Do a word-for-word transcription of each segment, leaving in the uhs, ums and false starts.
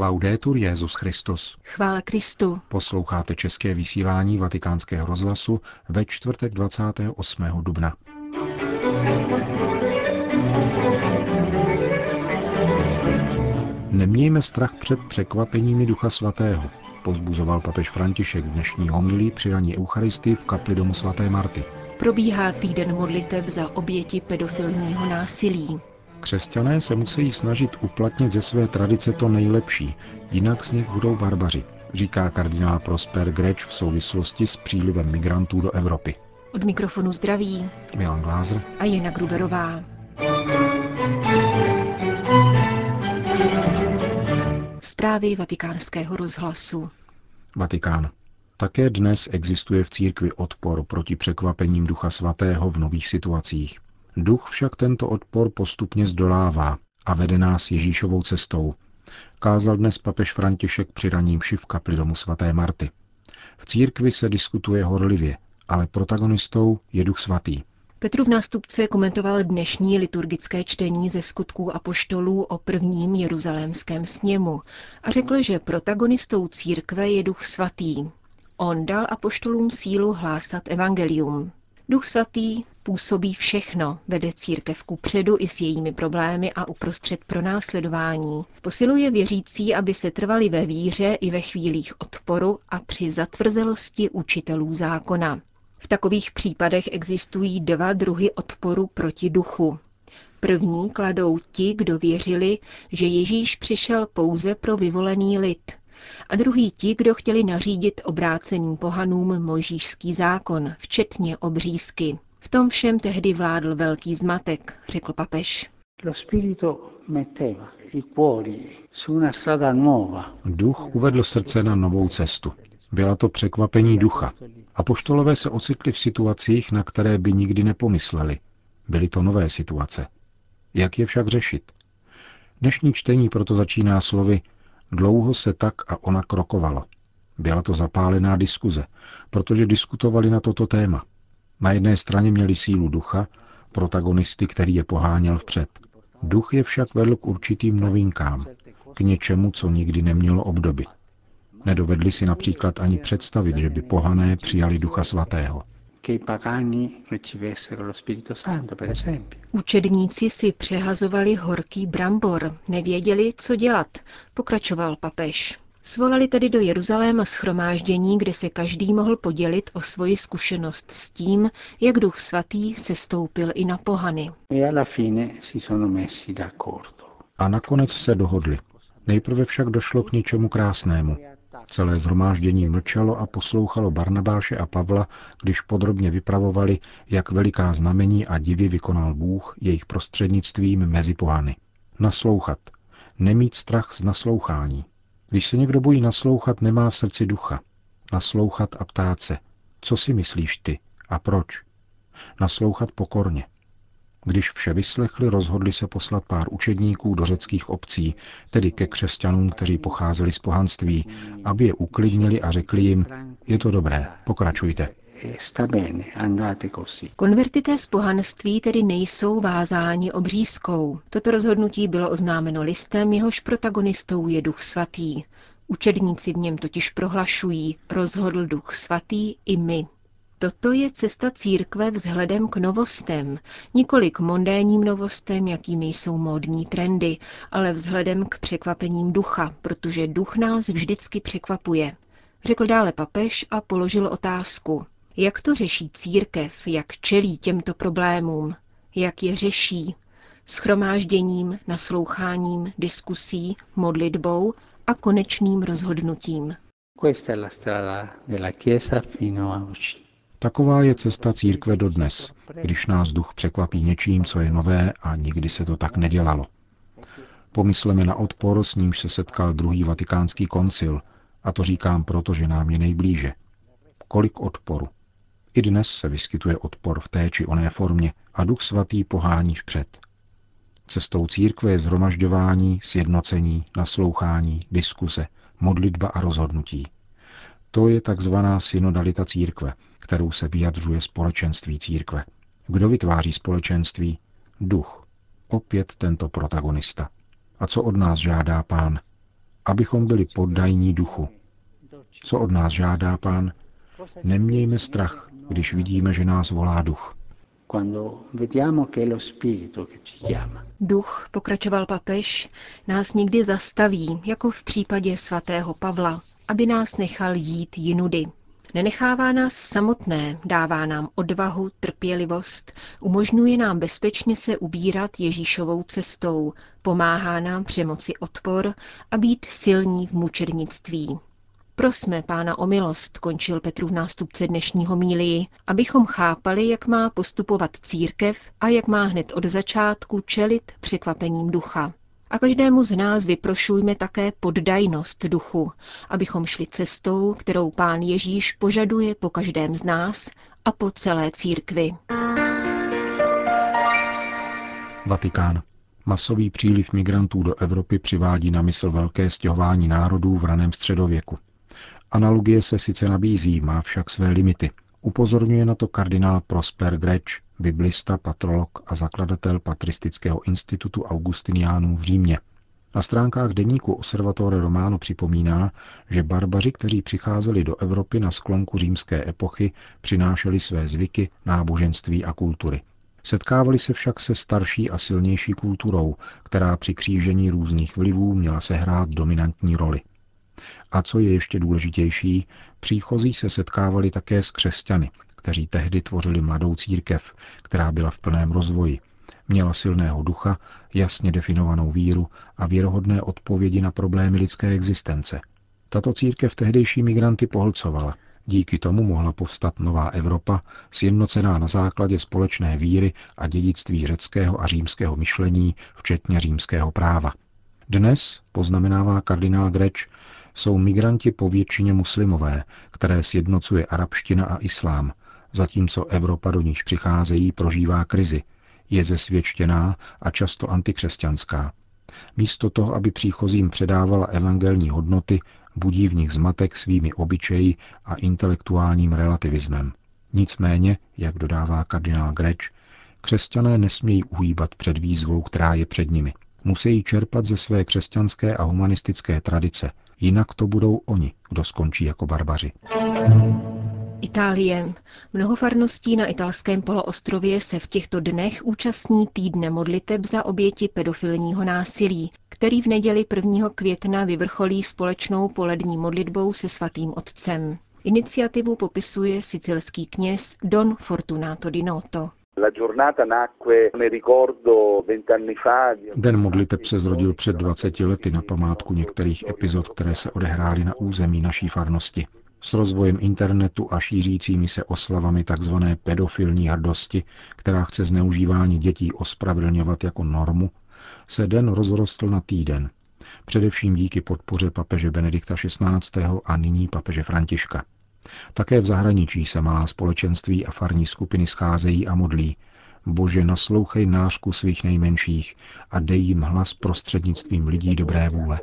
Laudetur Jesus Christus. Chvála Kristu. Posloucháte české vysílání Vatikánského rozhlasu ve čtvrtek dvacátého osmého dubna. Nemějme strach před překvapeními Ducha Svatého, povzbuzoval papež František v dnešní homilii při ranní eucharistii v kapli domu svaté Marty. Probíhá týden modliteb za oběti pedofilního násilí. Křesťané se musí snažit uplatnit ze své tradice to nejlepší, jinak z nich budou barbaři, říká kardinál Prosper Grech v souvislosti s přílivem migrantů do Evropy. Od mikrofonu zdraví Milan Glázer a Jana Gruberová. Zprávy Vatikánského rozhlasu. Vatikán. Také dnes existuje v církvi odpor proti překvapením Ducha Svatého v nových situacích. Duch však tento odpor postupně zdolává a vede nás Ježíšovou cestou, kázal dnes papež František při ranní mši v kapli domu svaté Marty. V církvi se diskutuje horlivě, ale protagonistou je Duch Svatý. Petrův nástupce komentoval dnešní liturgické čtení ze Skutků apoštolů o prvním jeruzalémském sněmu a řekl, že protagonistou církve je Duch Svatý. On dal apoštolům sílu hlásat evangelium. Duch Svatý působí všechno, vede církev kupředu i s jejími problémy a uprostřed pronásledování. Posiluje věřící, aby se trvali ve víře i ve chvílích odporu a při zatvrzelosti učitelů zákona. V takových případech existují dva druhy odporu proti duchu. První kladou ti, kdo věřili, že Ježíš přišel pouze pro vyvolený lid, a druhý ti, kdo chtěli nařídit obráceným pohanům mojžíšský zákon, včetně obřízky. V tom všem tehdy vládl velký zmatek, řekl papež. Duch uvedl srdce na novou cestu. Byla to překvapení ducha. Apoštolové se ocitli v situacích, na které by nikdy nepomysleli. Byly to nové situace. Jak je však řešit? Dnešní čtení proto začíná slovy: dlouho se tak a ona krokovalo. Byla to zapálená diskuze, protože diskutovali na toto téma. Na jedné straně měli sílu ducha, protagonisty, který je poháněl vpřed. Duch je však vedl k určitým novinkám, k něčemu, co nikdy nemělo obdoby. Nedovedli si například ani představit, že by pohané přijali Ducha Svatého. Učedníci si přehazovali horký brambor, nevěděli, co dělat, pokračoval papež. Svolali tedy do Jeruzaléma shromáždění, kde se každý mohl podělit o svoji zkušenost s tím, jak Duch Svatý se stoupil i na pohany. A nakonec se dohodli. Nejprve však došlo k něčemu krásnému. Celé shromáždění mlčelo a poslouchalo Barnabáše a Pavla, když podrobně vypravovali, jak veliká znamení a divy vykonal Bůh jejich prostřednictvím mezi pohany. Naslouchat. Nemít strach z naslouchání. Když se někdo bojí naslouchat, nemá v srdci ducha. Naslouchat a ptát se, co si myslíš ty a proč. Naslouchat pokorně. Když vše vyslechli, rozhodli se poslat pár učedníků do řeckých obcí, tedy ke křesťanům, kteří pocházeli z pohanství, aby je uklidnili a řekli jim: je to dobré, pokračujte. Konvertité z pohanství tedy nejsou vázáni obřízkou. Toto rozhodnutí bylo oznámeno listem, jehož protagonistou je Duch Svatý. Učedníci v něm totiž prohlašují: rozhodl Duch Svatý i my. Toto je cesta církve vzhledem k novostem, nikoli k mondénním novostem, jakými jsou módní trendy, ale vzhledem k překvapením ducha, protože duch nás vždycky překvapuje. Řekl dále papež a položil otázku. Jak to řeší církev, jak čelí těmto problémům, jak je řeší? Shromážděním, nasloucháním, diskusí, modlitbou a konečným rozhodnutím. Questa è la strada della Chiesa fino a oggi. Taková je cesta církve dodnes, když nás duch překvapí něčím, co je nové a nikdy se to tak nedělalo. Pomysleme na odpor, s nímž se setkal druhý vatikánský koncil, a to říkám proto, že nám je nejblíže. Kolik odporu. I dnes se vyskytuje odpor v té či oné formě a Duch Svatý pohání vpřed. Cestou církve je shromažďování, sjednocení, naslouchání, diskuse, modlitba a rozhodnutí. To je takzvaná synodalita církve, kterou se vyjadřuje společenství církve. Kdo vytváří společenství? Duch. Opět tento protagonista. A co od nás žádá Pán? abychom byli poddajní duchu. Co od nás žádá Pán? Nemějme strach, když vidíme, že nás volá duch. Duch, pokračoval papež, nás někdy zastaví, jako v případě svatého Pavla, aby nás nechal jít jinudy. Nenechává nás samotné, dává nám odvahu, trpělivost, umožňuje nám bezpečně se ubírat Ježíšovou cestou, pomáhá nám přemoci odpor a být silní v mučednictví. Prosme Pána o milost, končil Petrův nástupce dnešní homílii, abychom chápali, jak má postupovat církev a jak má hned od začátku čelit překvapením ducha. A každému z nás vyprošujme také poddajnost duchu, abychom šli cestou, kterou Pán Ježíš požaduje po každém z nás a po celé církvi. Vatikán. Masový příliv migrantů do Evropy přivádí na mysl velké stěhování národů v raném středověku. Analogie se sice nabízí, má však své limity. Upozorňuje na to kardinál Prosper Grech, biblista, patrolog a zakladatel patristického institutu Augustiniánů v Římě. Na stránkách deníku Observatore Romano připomíná, že barbaři, kteří přicházeli do Evropy na sklonku římské epochy, přinášeli své zvyky, náboženství a kultury. Setkávali se však se starší a silnější kulturou, která při křížení různých vlivů měla sehrát dominantní roli. A co je ještě důležitější, příchozí se setkávali také s křesťany, kteří tehdy tvořili mladou církev, která byla v plném rozvoji. Měla silného ducha, jasně definovanou víru a věrohodné odpovědi na problémy lidské existence. Tato církev tehdejší migranty pohlcovala. Díky tomu mohla povstat nová Evropa, sjednocená na základě společné víry a dědictví řeckého a římského myšlení, včetně římského práva. Dnes, poznamenává kardinál Grech, jsou migranti povětšině muslimové, které sjednocuje arabština a islám, zatímco Evropa, do níž přicházejí, prožívá krizi, je zesvědčená a často antikřesťanská. Místo toho, aby příchozím předávala evangelní hodnoty, budí v nich zmatek svými obyčeji a intelektuálním relativismem. Nicméně, jak dodává kardinál Grech, křesťané nesmějí uhýbat před výzvou, která je před nimi. Musí čerpat ze své křesťanské a humanistické tradice, jinak to budou oni, kdo skončí jako barbaři. Itálie. Mnoho farností na italském poloostrově se v těchto dnech účastní týdne modliteb za oběti pedofilního násilí, který v neděli prvního května vyvrcholí společnou polední modlitbou se svatým otcem. Iniciativu popisuje sicilský kněz Don Fortunato Di Noto. Den modliteb se zrodil před dvaceti lety na památku některých epizod, které se odehrály na území naší farnosti. S rozvojem internetu a šířícími se oslavami tzv. Pedofilní hrdosti, která chce zneužívání dětí ospravedlňovat jako normu, se den rozrostl na týden. Především díky podpoře papeže Benedikta šestnáctého a nyní papeže Františka. Také v zahraničí se malá společenství a farní skupiny scházejí a modlí. Bože, naslouchej nářku svých nejmenších a dej jim hlas prostřednictvím lidí dobré vůle.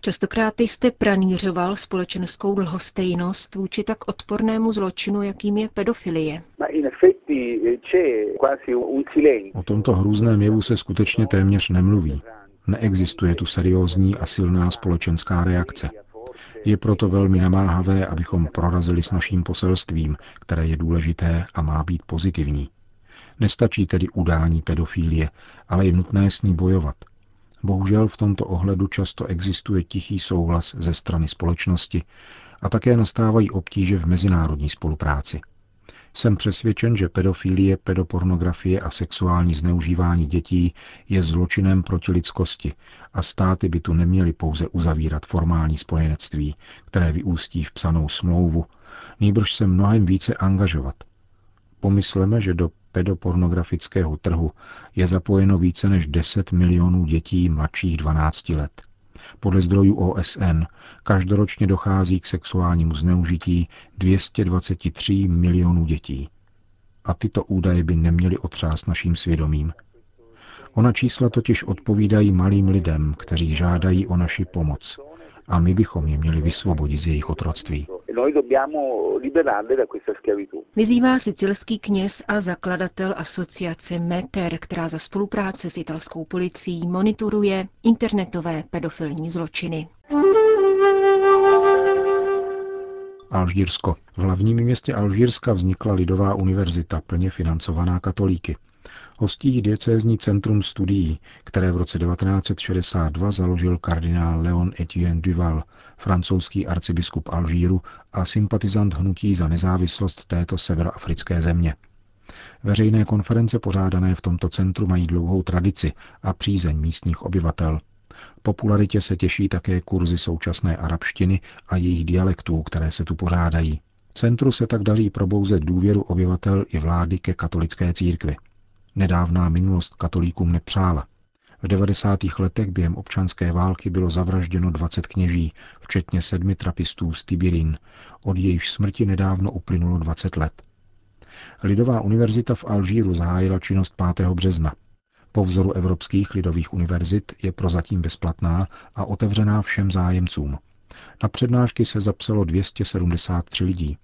Častokrát jste pranířoval společenskou lhostejnost vůči tak odpornému zločinu, jakým je pedofilie. O tomto hrůzném jevu se skutečně téměř nemluví. Neexistuje tu seriózní a silná společenská reakce. Je proto velmi namáhavé, abychom prorazili s naším poselstvím, které je důležité a má být pozitivní. Nestačí tedy udání pedofilie, ale je nutné s ní bojovat. Bohužel v tomto ohledu často existuje tichý souhlas ze strany společnosti a také nastávají obtíže v mezinárodní spolupráci. Jsem přesvědčen, že pedofilie, pedopornografie a sexuální zneužívání dětí je zločinem proti lidskosti a státy by tu neměly pouze uzavírat formální spojenectví, které vyústí v psanou smlouvu, nýbrž se mnohem více angažovat. Pomysleme, že do pedopornografického trhu je zapojeno více než deset milionů dětí mladších dvanácti let. Podle zdrojů O S N každoročně dochází k sexuálnímu zneužití dvě stě dvacet tři milionů dětí. A tyto údaje by neměly otřást naším svědomím. Ona čísla totiž odpovídají malým lidem, kteří žádají o naši pomoc. A my bychom je měli vysvobodit z jejich otroctví. Vyzývá sicilský kněz a zakladatel asociace METER, která za spolupráce s italskou policií monitoruje internetové pedofilní zločiny. Alžírsko. V hlavním městě Alžírska vznikla lidová univerzita, plně financovaná katolíky. Hostí diecézní centrum studií, které v roce devatenáct set šedesát dva založil kardinál Léon Étienne Duval, francouzský arcibiskup Alžíru a sympatizant hnutí za nezávislost této severoafrické země. Veřejné konference pořádané v tomto centru mají dlouhou tradici a přízeň místních obyvatel. Popularitě se těší také kurzy současné arabštiny a jejich dialektů, které se tu pořádají. Centru se tak daří probouzet důvěru obyvatel i vlády ke katolické církvi. Nedávná minulost katolíkům nepřála. V devadesátých letech během občanské války bylo zavražděno dvacet kněží, včetně sedmi trapistů z Tibirín. Od jejich smrti nedávno uplynulo dvacet let. Lidová univerzita v Alžíru zahájila činnost pátého března. Po vzoru evropských lidových univerzit je prozatím bezplatná a otevřená všem zájemcům. Na přednášky se zapsalo dvě stě sedmdesát tři lidí.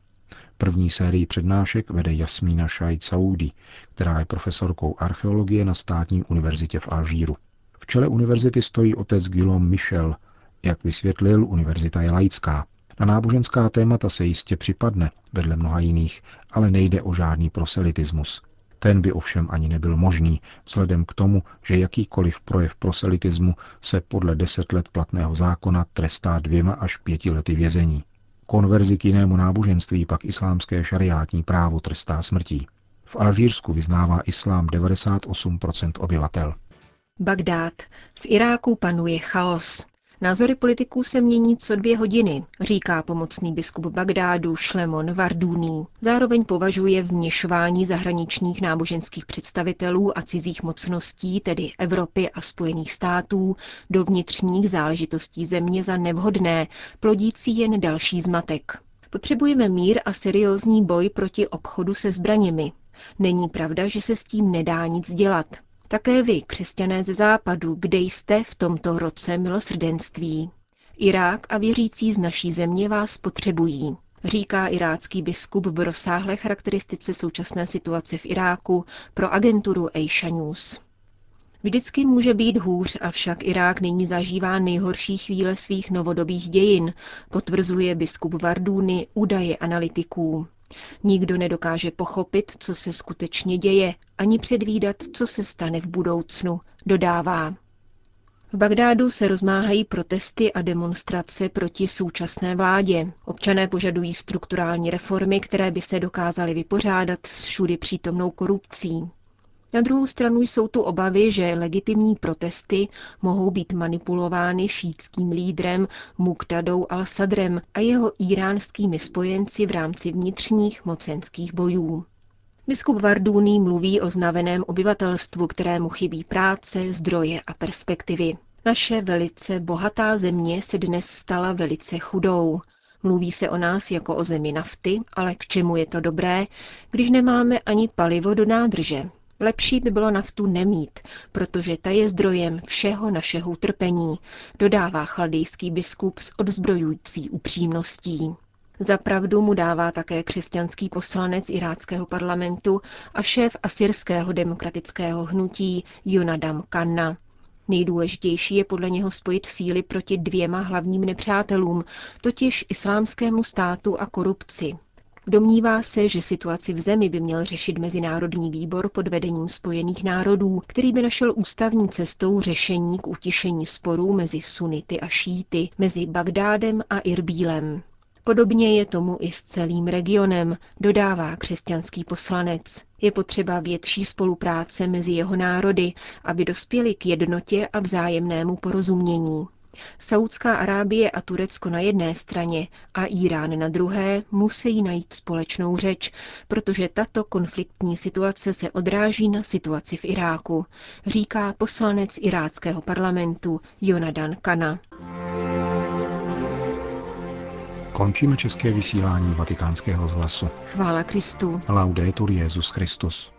První sérii přednášek vede Jasmina Shait Saudi, která je profesorkou archeologie na státní univerzitě v Alžíru. V čele univerzity stojí otec Guillaume Michel. Jak vysvětlil, univerzita je laická. Na náboženská témata se jistě připadne, vedle mnoha jiných, ale nejde o žádný proselitismus. Ten by ovšem ani nebyl možný, vzhledem k tomu, že jakýkoliv projev proselitismu se podle deset let platného zákona trestá dvěma až pěti lety vězení. Konverzi k jinému náboženství pak islámské šariátní právo trestá smrtí. V Alžírsku vyznává islám devadesát osm procent obyvatel. Bagdád. V Iráku panuje chaos. Názory politiků se mění co dvě hodiny, říká pomocný biskup Bagdádu Šlemon Vardúny. Zároveň považuje vměšování zahraničních náboženských představitelů a cizích mocností, tedy Evropy a Spojených států, do vnitřních záležitostí země za nevhodné, plodící jen další zmatek. Potřebujeme mír a seriózní boj proti obchodu se zbraněmi. Není pravda, že se s tím nedá nic dělat. Také vy, křesťané ze západu, kde jste v tomto roce milosrdenství. Irák a věřící z naší země vás potřebují, říká irácký biskup v rozsáhlé charakteristice současné situace v Iráku pro agenturu Asia News. Vždycky může být hůř, avšak Irák nyní zažívá nejhorší chvíle svých novodobých dějin, potvrzuje biskup Vardúny údaje analytiků. Nikdo nedokáže pochopit, co se skutečně děje, ani předvídat, co se stane v budoucnu, dodává. V Bagdádu se rozmáhají protesty a demonstrace proti současné vládě. Občané požadují strukturální reformy, které by se dokázaly vypořádat s všudy přítomnou korupcí. Na druhou stranu jsou tu obavy, že legitimní protesty mohou být manipulovány šítským lídrem Muqtadou al-Sadrem a jeho íránskými spojenci v rámci vnitřních mocenských bojů. Biskup Vardúny mluví o znaveném obyvatelstvu, kterému chybí práce, zdroje a perspektivy. Naše velice bohatá země se dnes stala velice chudou. Mluví se o nás jako o zemi nafty, ale k čemu je to dobré, když nemáme ani palivo do nádrže? Lepší by bylo naftu nemít, protože ta je zdrojem všeho našeho utrpení, dodává chaldejský biskup s odzbrojující upřímností. Za pravdu mu dává také křesťanský poslanec iráckého parlamentu a šéf asyrského demokratického hnutí Jonadam Kanna. Nejdůležitější je podle něho spojit síly proti dvěma hlavním nepřátelům, totiž islámskému státu a korupci. Domnívá se, že situaci v zemi by měl řešit Mezinárodní výbor pod vedením Spojených národů, který by našel ústavní cestou řešení k utišení sporů mezi sunity a šíity, mezi Bagdádem a Irbílem. Podobně je tomu i s celým regionem, dodává křesťanský poslanec. Je potřeba větší spolupráce mezi jeho národy, aby dospěli k jednotě a vzájemnému porozumění. Saudská Arábie a Turecko na jedné straně a Írán na druhé musí najít společnou řeč, protože tato konfliktní situace se odráží na situaci v Iráku, říká poslanec iráckého parlamentu Jonadam Kanna. Končíme české vysílání Vatikánského rozhlasu. Chvála Kristu. Laudetur Jesus Christus.